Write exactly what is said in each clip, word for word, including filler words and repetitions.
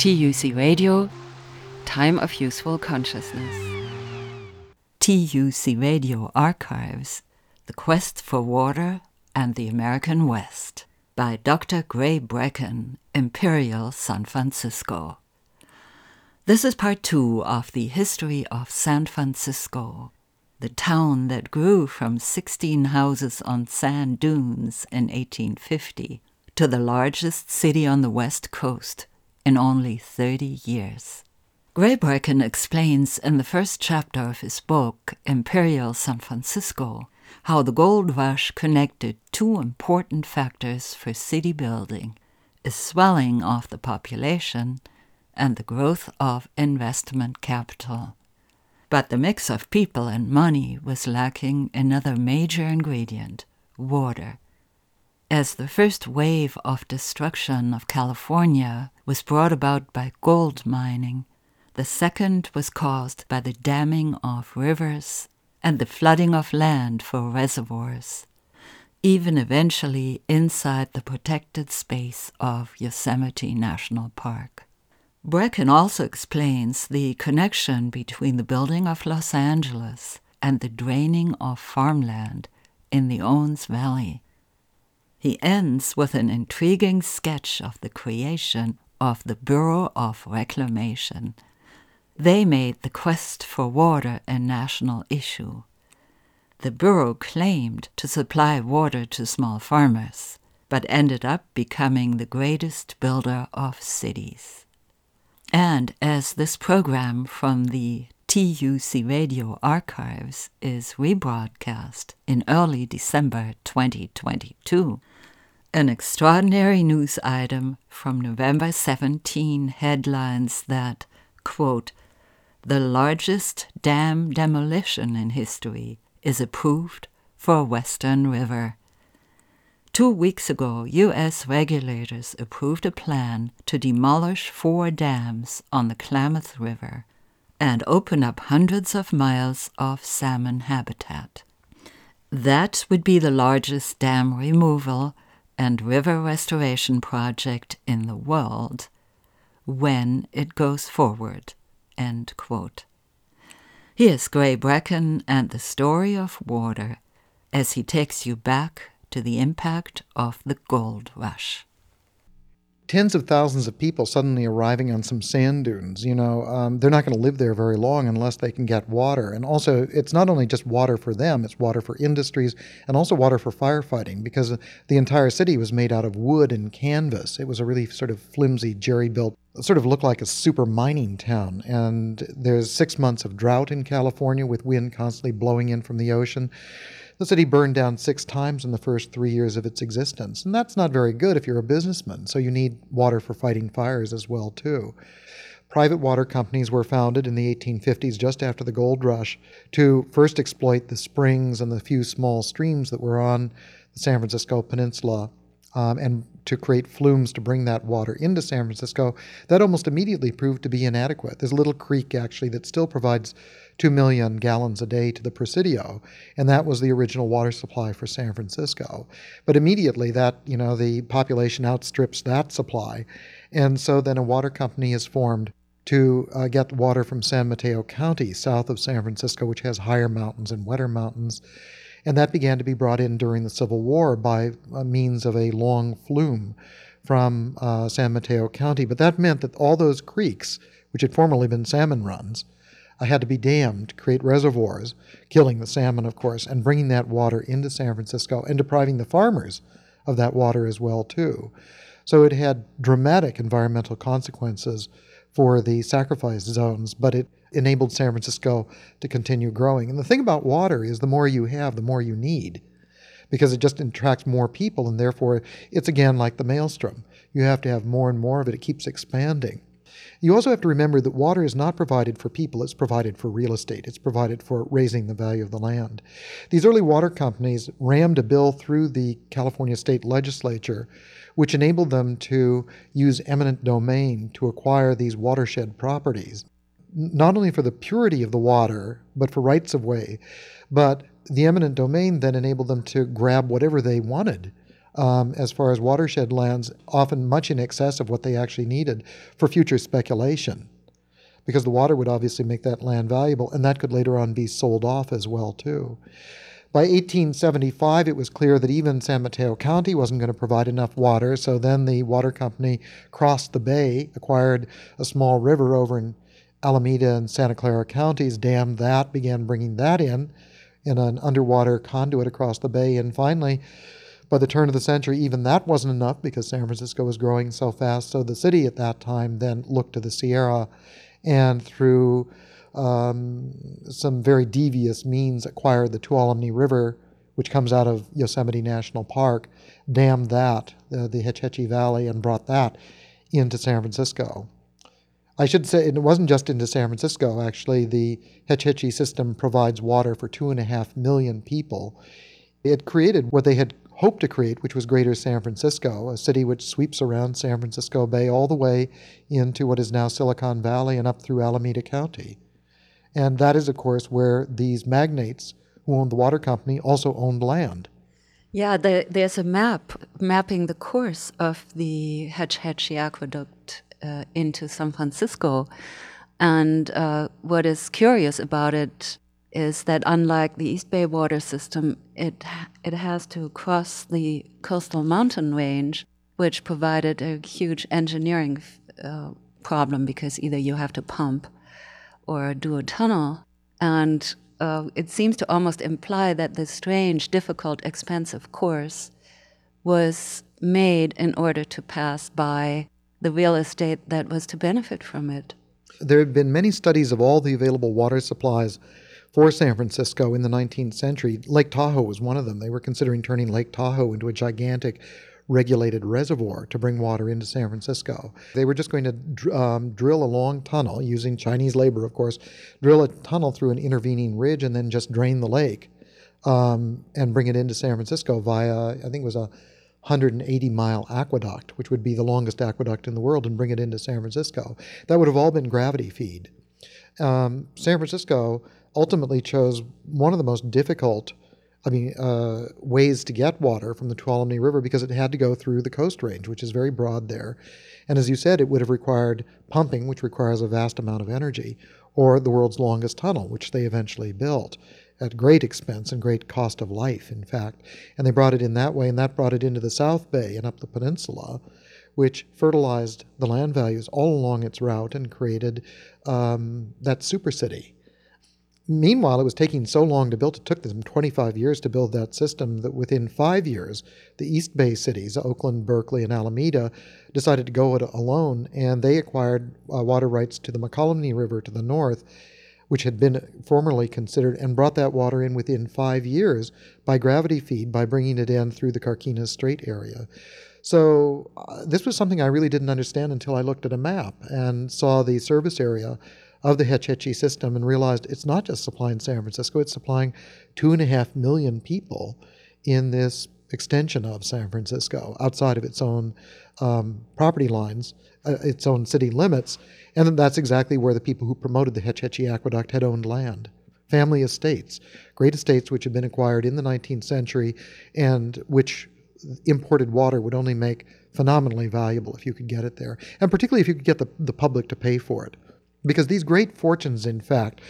T U C Radio, Time of Useful Consciousness. T U C Radio Archives, The Quest for Water and the American West, by Doctor Gray Brechin, Imperial San Francisco. This is part two of the history of San Francisco, the town that grew from sixteen houses on sand dunes in eighteen fifty to the largest city on the West Coast in only thirty years. Gray Brechin explains in the first chapter of his book, Imperial San Francisco, how the gold rush connected two important factors for city building, a swelling of the population and the growth of investment capital. But the mix of people and money was lacking another major ingredient, water. As the first wave of destruction of California was brought about by gold mining, the second was caused by the damming of rivers and the flooding of land for reservoirs, even eventually inside the protected space of Yosemite National Park. Brechin also explains the connection between the building of Los Angeles and the draining of farmland in the Owens Valley. He ends with an intriguing sketch of the creation of the Bureau of Reclamation. They made the quest for water a national issue. The Bureau claimed to supply water to small farmers, but ended up becoming the greatest builder of cities. And as this program from the T U C Radio Archives is rebroadcast in early December twenty twenty-two, an extraordinary news item from November seventeenth headlines that, quote, "The largest dam demolition in history is approved for Western River." Two weeks ago, U S regulators approved a plan to demolish four dams on the Klamath River and open up hundreds of miles of salmon habitat. That would be the largest dam removal and river restoration project in the world when it goes forward, end quote. Here's Gray Brechin and the story of water as he takes you back to the impact of the gold rush. Tens of thousands of people suddenly arriving on some sand dunes, you know, um, they're not going to live there very long unless they can get water. And also, it's not only just water for them, it's water for industries and also water for firefighting, because the entire city was made out of wood and canvas. It was a really sort of flimsy, jerry-built, sort of looked like a super mining town. And there's six months of drought in California with wind constantly blowing in from the ocean. The city burned down six times in the first three years of its existence, and that's not very good if you're a businessman, so you need water for fighting fires as well, too. Private water companies were founded in the eighteen fifties, just after the gold rush, to first exploit the springs and the few small streams that were on the San Francisco Peninsula, um, and to create flumes to bring that water into San Francisco. That almost immediately proved to be inadequate. There's a little creek, actually, that still provides two million gallons a day to the Presidio, and that was the original water supply for San Francisco. But immediately that, you know, the population outstrips that supply, and so then a water company is formed to uh, get water from San Mateo County, south of San Francisco, which has higher mountains and wetter mountains, and that began to be brought in during the Civil War by uh, means of a long flume from uh, San Mateo County. But that meant that all those creeks, which had formerly been salmon runs, I had to be dammed to create reservoirs, killing the salmon, of course, and bringing that water into San Francisco and depriving the farmers of that water as well, too. So it had dramatic environmental consequences for the sacrifice zones, but it enabled San Francisco to continue growing. And the thing about water is the more you have, the more you need, because it just attracts more people, and therefore it's again like the maelstrom. You have to have more and more of it. It keeps expanding. You also have to remember that water is not provided for people, it's provided for real estate. It's provided for raising the value of the land. These early water companies rammed a bill through the California state legislature, which enabled them to use eminent domain to acquire these watershed properties, not only for the purity of the water, but for rights of way. But the eminent domain then enabled them to grab whatever they wanted um, as far as watershed lands, often much in excess of what they actually needed for future speculation, because the water would obviously make that land valuable, and that could later on be sold off as well, too. By eighteen seventy-five, it was clear that even San Mateo County wasn't going to provide enough water, so then the water company crossed the bay, acquired a small river over in Alameda and Santa Clara counties, dammed that, began bringing that in, in an underwater conduit across the bay, and finally, by the turn of the century, even that wasn't enough because San Francisco was growing so fast, so the city at that time then looked to the Sierra, and through Um, some very devious means acquired the Tuolumne River, which comes out of Yosemite National Park, dammed that, uh, the Hetch Hetchy Valley, and brought that into San Francisco. I should say it wasn't just into San Francisco, actually. The Hetch Hetchy system provides water for two and a half million people. It created what they had hoped to create, which was Greater San Francisco, a city which sweeps around San Francisco Bay all the way into what is now Silicon Valley and up through Alameda County. And that is, of course, where these magnates who owned the water company also owned land. Yeah, the, there's a map mapping the course of the Hetch Hetchy Aqueduct uh, into San Francisco. And uh, what is curious about it is that unlike the East Bay water system, it it has to cross the coastal mountain range, which provided a huge engineering uh, problem because either you have to pump or do a tunnel, and uh, it seems to almost imply that this strange, difficult, expensive course was made in order to pass by the real estate that was to benefit from it. There have been many studies of all the available water supplies for San Francisco in the nineteenth century. Lake Tahoe was one of them. They were considering turning Lake Tahoe into a gigantic regulated reservoir to bring water into San Francisco. They were just going to dr- um, drill a long tunnel, using Chinese labor, of course, drill a tunnel through an intervening ridge and then just drain the lake um, and bring it into San Francisco via, I think it was a one hundred eighty mile aqueduct, which would be the longest aqueduct in the world, and bring it into San Francisco. That would have all been gravity feed. Um, San Francisco ultimately chose one of the most difficult I mean, uh, ways to get water from the Tuolumne River because it had to go through the Coast Range, which is very broad there. And as you said, it would have required pumping, which requires a vast amount of energy, or the world's longest tunnel, which they eventually built at great expense and great cost of life, in fact. And they brought it in that way, and that brought it into the South Bay and up the peninsula, which fertilized the land values all along its route and created um, that super city. Meanwhile, it was taking so long to build, it took them twenty-five years to build that system, that within five years, the East Bay cities, Oakland, Berkeley, and Alameda, decided to go it alone, and they acquired uh, water rights to the Mokelumne River to the north, which had been formerly considered, and brought that water in within five years by gravity feed, by bringing it in through the Carquinez Strait area. So uh, this was something I really didn't understand until I looked at a map and saw the service area of the Hetch Hetchy system and realized it's not just supplying San Francisco, it's supplying two and a half million people in this extension of San Francisco outside of its own um, property lines, uh, its own city limits, and then that's exactly where the people who promoted the Hetch Hetchy Aqueduct had owned land. Family estates, great estates which had been acquired in the nineteenth century and which imported water would only make phenomenally valuable if you could get it there, and particularly if you could get the, the public to pay for it. Because these great fortunes, in fact,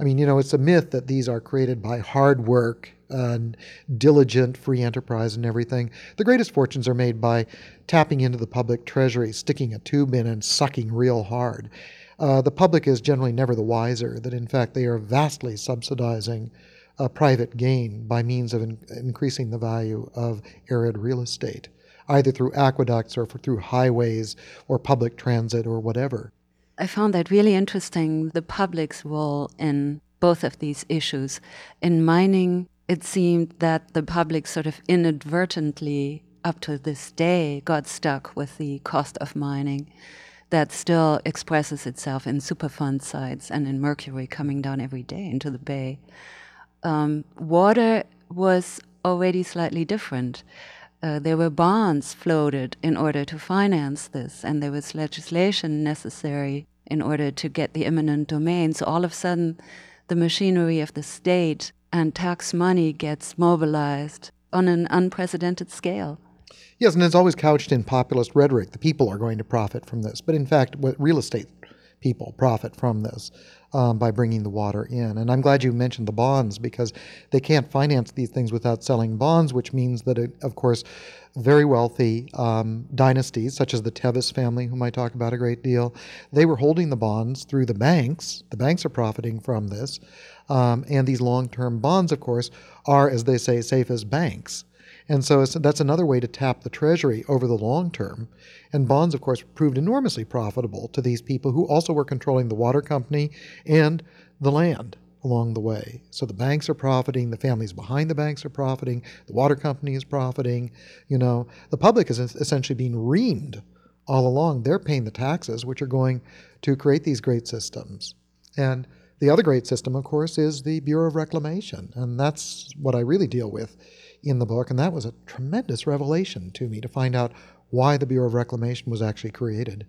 I mean, you know, it's a myth that these are created by hard work and diligent free enterprise and everything. The greatest fortunes are made by tapping into the public treasury, sticking a tube in and sucking real hard. Uh, the public is generally never the wiser, that in fact they are vastly subsidizing uh, private gain by means of in- increasing the value of arid real estate, either through aqueducts or for, through highways or public transit or whatever. I found that really interesting, the public's role in both of these issues. In mining, it seemed that the public sort of inadvertently, up to this day, got stuck with the cost of mining that still expresses itself in Superfund sites and in mercury coming down every day into the bay. Um, water was already slightly different. Uh, there were bonds floated in order to finance this, and there was legislation necessary in order to get the eminent domain. So all of a sudden, the machinery of the state and tax money gets mobilized on an unprecedented scale. Yes, and it's always couched in populist rhetoric. The people are going to profit from this. But in fact, what real estate people profit from this um, by bringing the water in. And I'm glad you mentioned the bonds, because they can't finance these things without selling bonds, which means that, it, of course, very wealthy um, dynasties, such as the Tevis family, whom I talk about a great deal, they were holding the bonds through the banks. The banks are profiting from this. Um, and these long-term bonds, of course, are, as they say, safe as banks. And so it's, that's another way to tap the treasury over the long term. And bonds, of course, proved enormously profitable to these people who also were controlling the water company and the land along the way. So the banks are profiting, the families behind the banks are profiting, the water company is profiting, you know. The public is essentially being reamed all along. They're paying the taxes, which are going to create these great systems. And the other great system, of course, is the Bureau of Reclamation. And that's what I really deal with in the book, and that was a tremendous revelation to me to find out why the Bureau of Reclamation was actually created.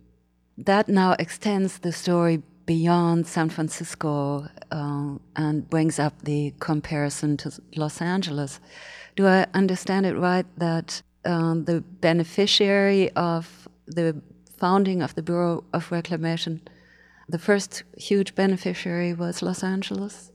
That now extends the story beyond San Francisco uh, and brings up the comparison to Los Angeles. Do I understand it right that um, the beneficiary of the founding of the Bureau of Reclamation, the first huge beneficiary was Los Angeles?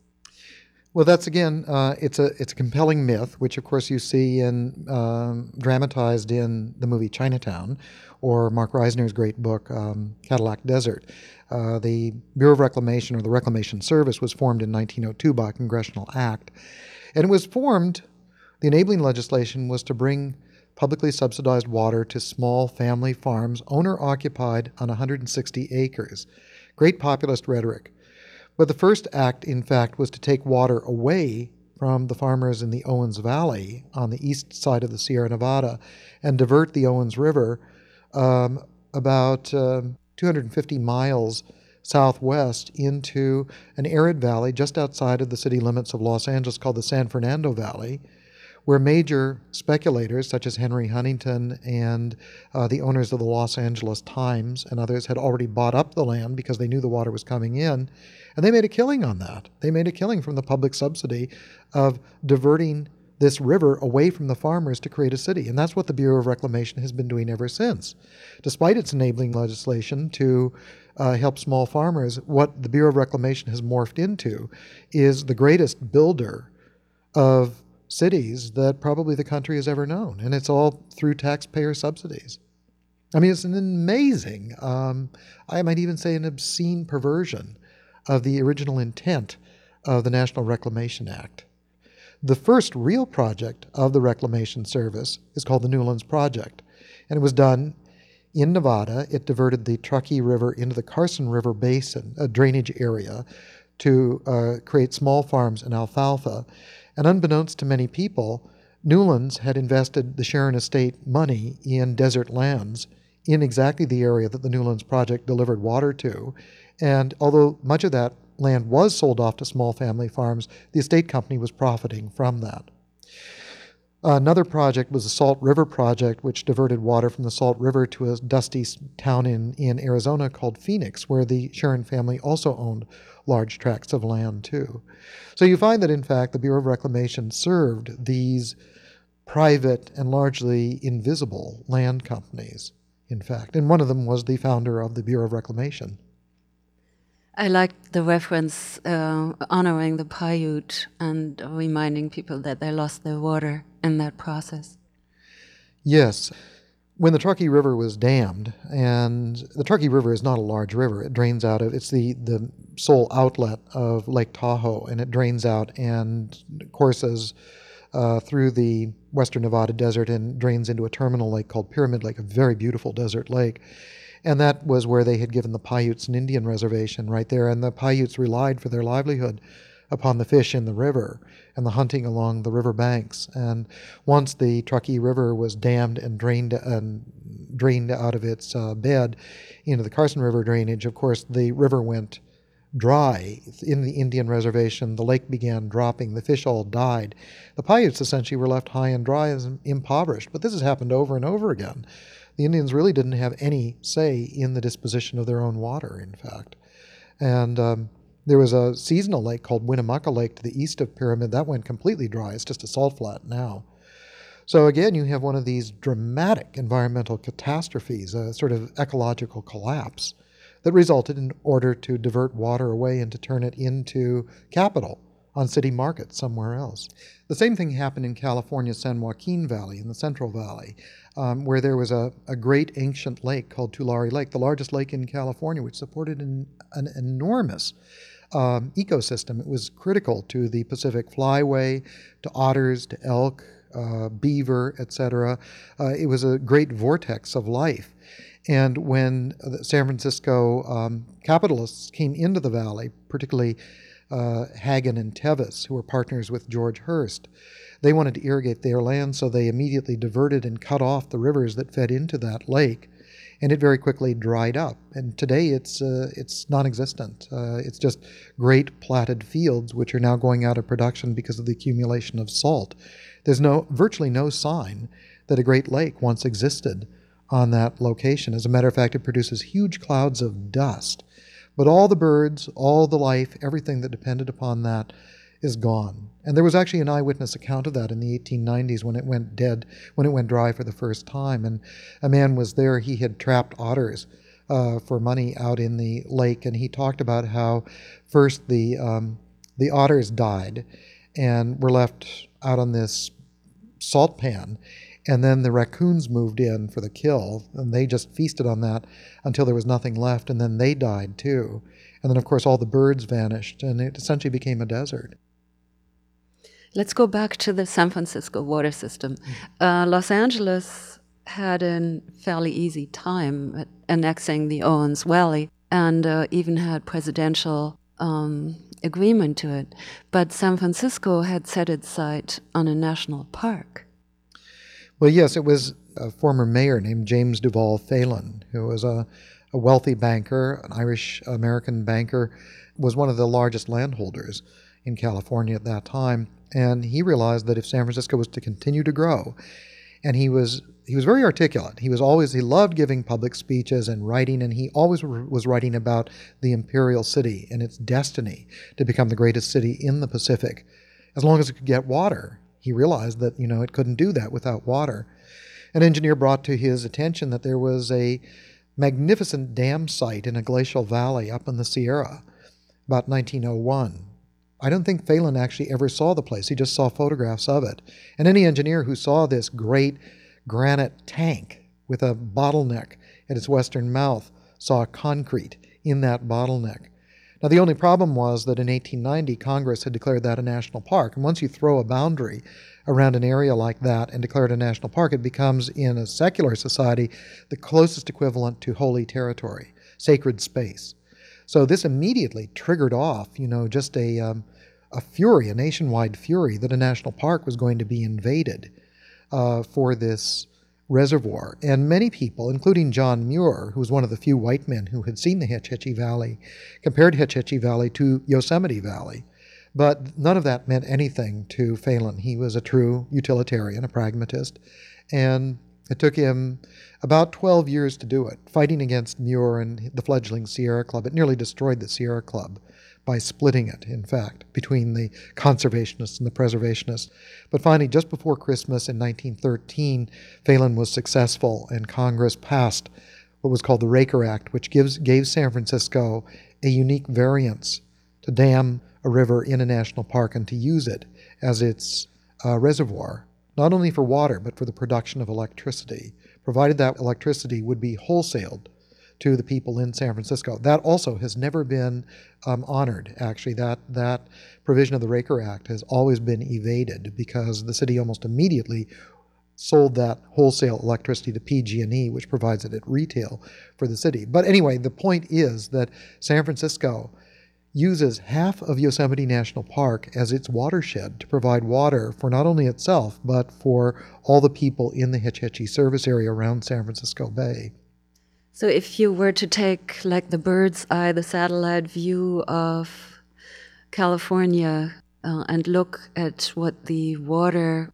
Well, that's, again, uh, it's a it's a compelling myth, which, of course, you see in um, dramatized in the movie Chinatown or Mark Reisner's great book, um, Cadillac Desert. Uh, the Bureau of Reclamation, or the Reclamation Service, was formed in nineteen oh two by a congressional act. And it was formed, the enabling legislation was to bring publicly subsidized water to small family farms, owner-occupied on one hundred sixty acres. Great populist rhetoric. But the first act, in fact, was to take water away from the farmers in the Owens Valley on the east side of the Sierra Nevada and divert the Owens River um, about uh, two hundred fifty miles southwest into an arid valley just outside of the city limits of Los Angeles called the San Fernando Valley, where major speculators such as Henry Huntington and uh, the owners of the Los Angeles Times and others had already bought up the land because they knew the water was coming in, and they made a killing on that. They made a killing from the public subsidy of diverting this river away from the farmers to create a city, and that's what the Bureau of Reclamation has been doing ever since. Despite its enabling legislation to uh, help small farmers, what the Bureau of Reclamation has morphed into is the greatest builder of cities that probably the country has ever known, and it's all through taxpayer subsidies. I mean, it's an amazing, um, I might even say an obscene perversion of the original intent of the National Reclamation Act. The first real project of the Reclamation Service is called the Newlands Project, and it was done in Nevada. It diverted the Truckee River into the Carson River Basin, a drainage area, to uh, create small farms and alfalfa. And unbeknownst to many people, Newlands had invested the Sharon Estate money in desert lands in exactly the area that the Newlands Project delivered water to. And although much of that land was sold off to small family farms, the estate company was profiting from that. Another project was the Salt River Project, which diverted water from the Salt River to a dusty town in, in Arizona called Phoenix, where the Sharon family also owned large tracts of land, too. So you find that, in fact, the Bureau of Reclamation served these private and largely invisible land companies, in fact. And one of them was the founder of the Bureau of Reclamation. I liked the reference uh, honoring the Paiute and reminding people that they lost their water in that process. Yes. When the Truckee River was dammed, and the Truckee River is not a large river. It drains out of, it's the, the sole outlet of Lake Tahoe, and it drains out and courses uh, through the western Nevada desert and drains into a terminal lake called Pyramid Lake, a very beautiful desert lake. And that was where they had given the Paiutes an Indian reservation right there. And the Paiutes relied for their livelihood upon the fish in the river and the hunting along the river banks. And once the Truckee River was dammed and drained and drained out of its uh, bed into the Carson River drainage, of course, the river went dry in the Indian reservation. The lake began dropping. The fish all died. The Paiutes essentially were left high and dry and impoverished. But this has happened over and over again. The Indians really didn't have any say in the disposition of their own water, in fact. And um, there was a seasonal lake called Winnemucca Lake to the east of Pyramid. That went completely dry. It's just a salt flat now. So again, you have one of these dramatic environmental catastrophes, a sort of ecological collapse that resulted in order to divert water away and to turn it into capital on city markets somewhere else. The same thing happened in California's San Joaquin Valley, in the Central Valley, um, where there was a, a great ancient lake called Tulare Lake, the largest lake in California, which supported an, an enormous um, ecosystem. It was critical to the Pacific Flyway, to otters, to elk, Uh, beaver, et cetera. Uh, it was a great vortex of life. And when the San Francisco um, capitalists came into the valley, particularly uh, Hagen and Tevis, who were partners with George Hearst, they wanted to irrigate their land, so they immediately diverted and cut off the rivers that fed into that lake, and it very quickly dried up. And today it's, uh, it's non-existent. Uh, it's just great platted fields, which are now going out of production because of the accumulation of salt. There's no virtually no sign that a great lake once existed on that location. As a matter of fact, it produces huge clouds of dust. But all the birds, all the life, everything that depended upon that is gone. And there was actually an eyewitness account of that in the eighteen nineties when it went dead, when it went dry for the first time. And a man was there. He had trapped otters uh, for money out in the lake. And he talked about how first the, um, the otters died and were left out on this salt pan, and then the raccoons moved in for the kill, and they just feasted on that until there was nothing left, and then they died too. And then, of course, all the birds vanished, and it essentially became a desert. Let's go back to the San Francisco water system. Uh, Los Angeles had a fairly easy time at annexing the Owens Valley, and uh, even had presidential um agreement to it, but San Francisco had set its sight on a national park. Well, yes, it was a former mayor named James Duval Phelan, who was a, a wealthy banker, an Irish-American banker, was one of the largest landholders in California at that time, and he realized that if San Francisco was to continue to grow, and he was he was very articulate. He was always, he loved giving public speeches and writing, and he always was writing about the imperial city and its destiny to become the greatest city in the Pacific, as long as it could get water. He realized that, you know, it couldn't do that without water. An engineer brought to his attention that there was a magnificent dam site in a glacial valley up in the Sierra, about nineteen oh one. I don't think Phelan actually ever saw the place. He just saw photographs of it. And any engineer who saw this great granite tank with a bottleneck at its western mouth saw concrete in that bottleneck. Now, the only problem was that in eighteen ninety, Congress had declared that a national park. And once you throw a boundary around an area like that and declare it a national park, it becomes, in a secular society, the closest equivalent to holy territory, sacred space. So this immediately triggered off, you know, just a um, a fury, a nationwide fury that a national park was going to be invaded uh, for this reservoir. And many people, including John Muir, who was one of the few white men who had seen the Hetch Hetchy Valley, compared Hetch Hetchy Valley to Yosemite Valley. But none of that meant anything to Phelan. He was a true utilitarian, a pragmatist, and it took him about twelve years to do it, fighting against Muir and the fledgling Sierra Club. It nearly destroyed the Sierra Club by splitting it, in fact, between the conservationists and the preservationists. But finally, just before Christmas in nineteen thirteen, Phelan was successful, and Congress passed what was called the Raker Act, which gives gave San Francisco a unique variance to dam a river in a national park and to use it as its uh, reservoir, not only for water, but for the production of electricity, provided that electricity would be wholesaled to the people in San Francisco. That also has never been um, honored, actually. That, that provision of the Raker Act has always been evaded because the city almost immediately sold that wholesale electricity to P G and E, which provides it at retail for the city. But anyway, the point is that San Francisco uses half of Yosemite National Park as its watershed to provide water for not only itself, but for all the people in the Hetch Hetchy service area around San Francisco Bay. So if you were to take, like, the bird's eye, the satellite view of California, uh, and look at what the water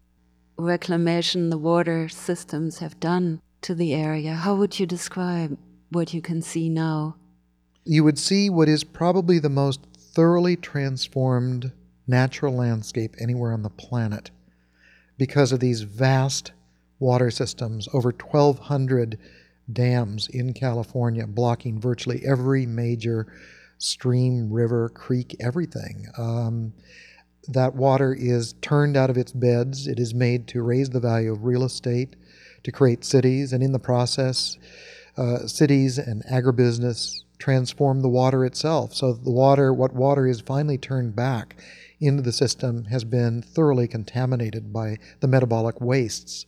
reclamation, the water systems have done to the area, how would you describe what you can see now? You would see what is probably the most thoroughly transformed natural landscape anywhere on the planet. because of these vast water systems, over twelve hundred dams in California blocking virtually every major stream, river, creek, everything. Um, that water is turned out of its beds. It is made to raise the value of real estate, to create cities, and in the process, uh, cities and agribusiness transform the water itself. So the water, what water is finally turned back into the system has been thoroughly contaminated by the metabolic wastes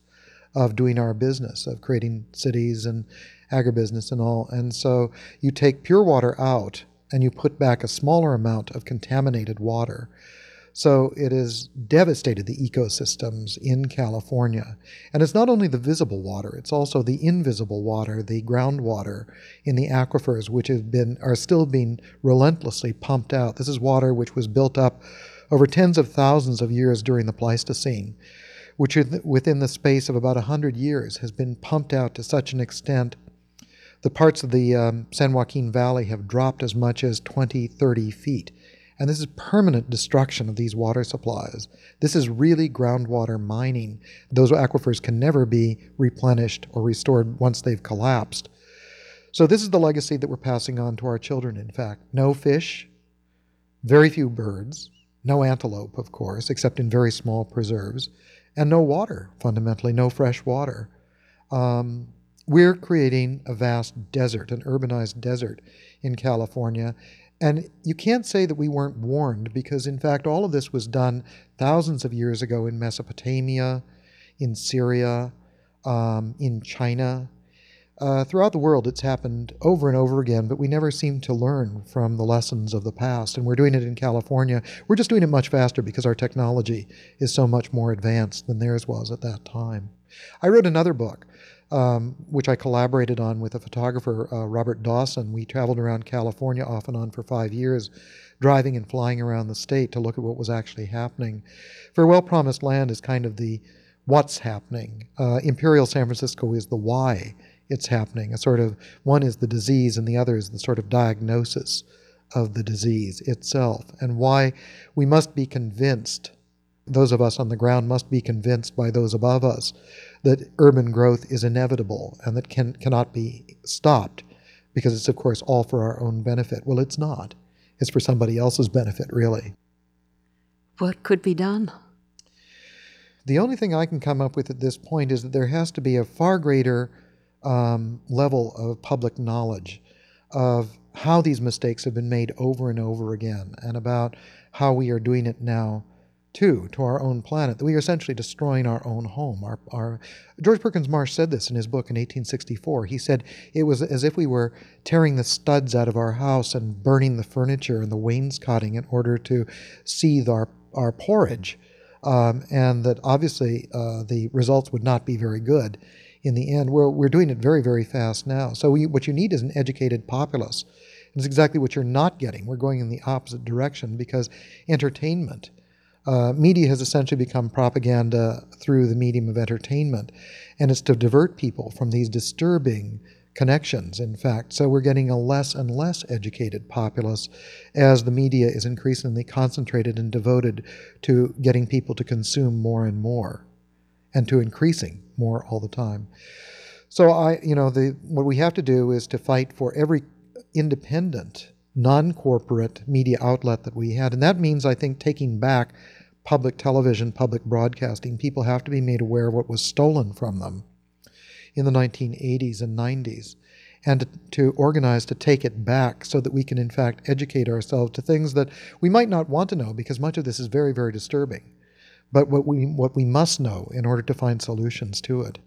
of doing our business, of creating cities and agribusiness and all. And so you take pure water out and you put back a smaller amount of contaminated water. So it has devastated the ecosystems in California. And it's not only the visible water, it's also the invisible water, the groundwater in the aquifers, which have been are still being relentlessly pumped out. This is water which was built up over tens of thousands of years during the Pleistocene, which within the space of about one hundred years has been pumped out to such an extent that parts of the um, San Joaquin Valley have dropped as much as twenty, thirty feet. And this is permanent destruction of these water supplies. This is really groundwater mining. Those aquifers can never be replenished or restored once they've collapsed. So this is the legacy that we're passing on to our children, in fact. No fish, very few birds, no antelope, of course, except in very small preserves, and no water, fundamentally, no fresh water. Um, we're creating a vast desert, an urbanized desert in California. And you can't say that we weren't warned, because in fact all of this was done thousands of years ago in Mesopotamia, in Syria, um, in China. Uh, throughout the world it's happened over and over again, but we never seem to learn from the lessons of the past. And we're doing it in California. We're just doing it much faster because our technology is so much more advanced than theirs was at that time. I wrote another book, Um, which I collaborated on with a photographer, uh, Robert Dawson. We traveled around California off and on for five years, driving and flying around the state to look at what was actually happening. Farewell Promised Land is kind of the what's happening. Uh, Imperial San Francisco is the why it's happening. A sort of, one is the disease and the other is the sort of diagnosis of the disease itself, and why we must be convinced, those of us on the ground must be convinced by those above us, that urban growth is inevitable and that can cannot be stopped because it's, of course, all for our own benefit. Well, it's not. It's for somebody else's benefit, really. What could be done? The only thing I can come up with at this point is that there has to be a far greater um, level of public knowledge of how these mistakes have been made over and over again and about how we are doing it now too, to our own planet, that we are essentially destroying our own home. Our, our, George Perkins Marsh said this in his book in eighteen sixty-four. He said it was as if we were tearing the studs out of our house and burning the furniture and the wainscoting in order to seethe our, our porridge, um, and that obviously uh, the results would not be very good in the end. We're, we're doing it very, very fast now. So we, what you need is an educated populace. It's exactly what you're not getting. We're going in the opposite direction because entertainment, Uh, media has essentially become propaganda through the medium of entertainment, and it's to divert people from these disturbing connections, in fact. So we're getting a less and less educated populace as the media is increasingly concentrated and devoted to getting people to consume more and more, and to increasing more all the time. So I, you know, the what we have to do is to fight for every independent, non-corporate media outlet that we had. And that means, I think, taking back public television, public broadcasting. People have to be made aware of what was stolen from them in the nineteen eighties and nineties, and to organize to take it back so that we can, in fact, educate ourselves to things that we might not want to know because much of this is very, very disturbing, but what we, what we must know in order to find solutions to it.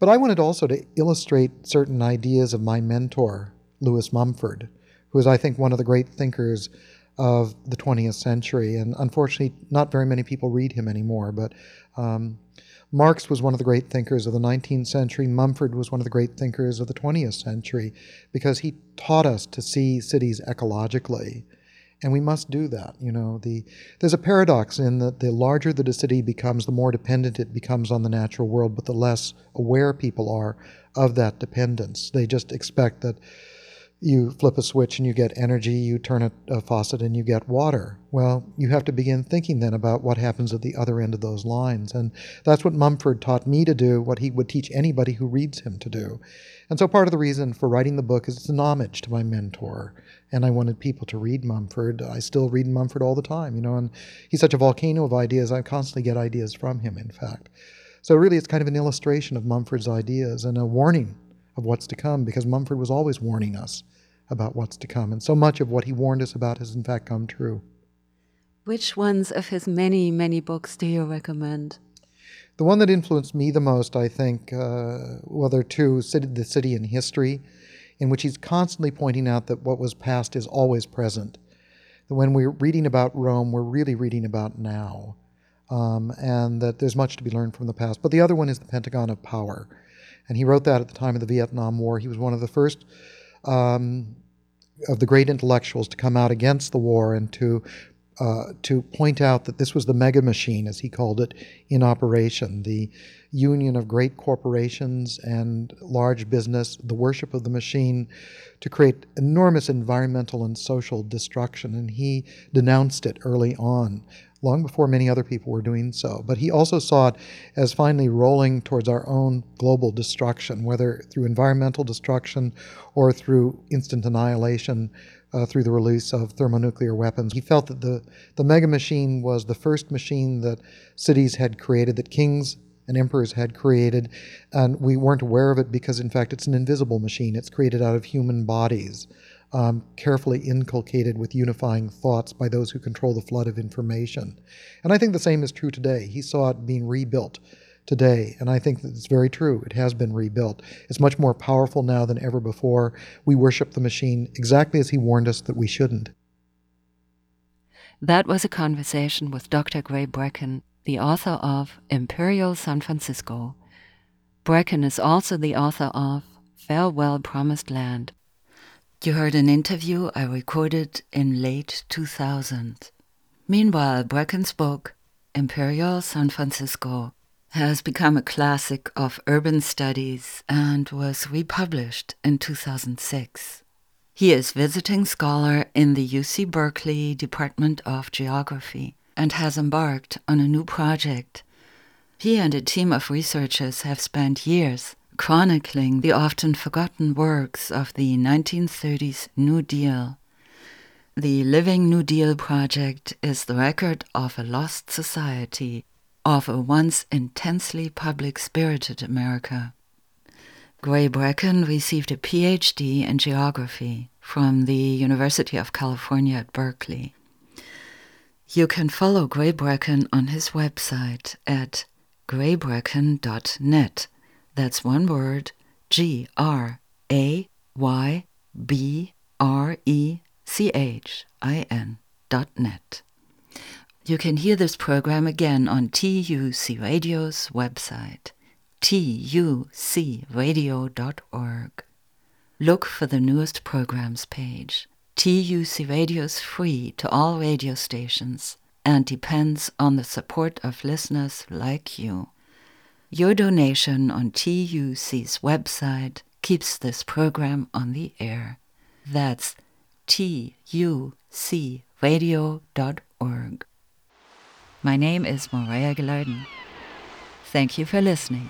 But I wanted also to illustrate certain ideas of my mentor, Lewis Mumford, who is, I think, one of the great thinkers of the twentieth century. And unfortunately, not very many people read him anymore. But um, Marx was one of the great thinkers of the nineteenth century. Mumford was one of the great thinkers of the twentieth century because he taught us to see cities ecologically. And we must do that. You know, the, there's a paradox in that the larger that a city becomes, the more dependent it becomes on the natural world, but the less aware people are of that dependence. They just expect that you flip a switch and you get energy, you turn a, a faucet and you get water. Well, you have to begin thinking then about what happens at the other end of those lines. And that's what Mumford taught me to do, what he would teach anybody who reads him to do. And so part of the reason for writing the book is it's an homage to my mentor. And I wanted people to read Mumford. I still read Mumford all the time, you know, and he's such a volcano of ideas. I constantly get ideas from him, in fact. So really, it's kind of an illustration of Mumford's ideas and a warning of what's to come, because Mumford was always warning us about what's to come. And so much of what he warned us about has, in fact, come true. Which ones of his many, many books do you recommend? The one that influenced me the most, I think, uh, well, there are two, The City in History, in which he's constantly pointing out that what was past is always present. That when we're reading about Rome, we're really reading about now, um, and that there's much to be learned from the past. But the other one is The Pentagon of Power. And he wrote that at the time of the Vietnam War. He was one of the first um, of the great intellectuals to come out against the war and to uh, to point out that this was the mega machine, as he called it, in operation, the union of great corporations and large business, the worship of the machine, to create enormous environmental and social destruction. And he denounced it early on, long before many other people were doing so. But he also saw it as finally rolling towards our own global destruction, whether through environmental destruction or through instant annihilation uh, through the release of thermonuclear weapons. He felt that the, the mega machine was the first machine that cities had created, that kings and emperors had created, and we weren't aware of it because, in fact, it's an invisible machine. It's created out of human bodies, Um, carefully inculcated with unifying thoughts by those who control the flood of information. And I think the same is true today. He saw it being rebuilt today, and I think that it's very true. It has been rebuilt. It's much more powerful now than ever before. We worship the machine exactly as he warned us that we shouldn't. That was a conversation with Doctor Gray Brechin, the author of Imperial San Francisco. Brechin is also the author of Farewell Promised Land. You heard an interview I recorded in late two thousand. Meanwhile, Brechin's book, Imperial San Francisco, has become a classic of urban studies and was republished in two thousand six. He is visiting scholar in the U C Berkeley Department of Geography and has embarked on a new project. He and a team of researchers have spent years chronicling the often forgotten works of the nineteen thirties New Deal. The Living New Deal project is the record of a lost society, of a once intensely public-spirited America. Gray Brechin received a P H D in geography from the University of California at Berkeley. You can follow Gray Brechin on his website at gray brechin dot net. That's one word, G R A Y B R E C H I N dot net. You can hear this program again on T U C Radio's website, T U C radio dot org. Look for the newest programs page. T U C Radio is free to all radio stations and depends on the support of listeners like you. Your donation on T U C's website keeps this program on the air. That's T U C radio dot org. My name is Maria Gelarden. Thank you for listening.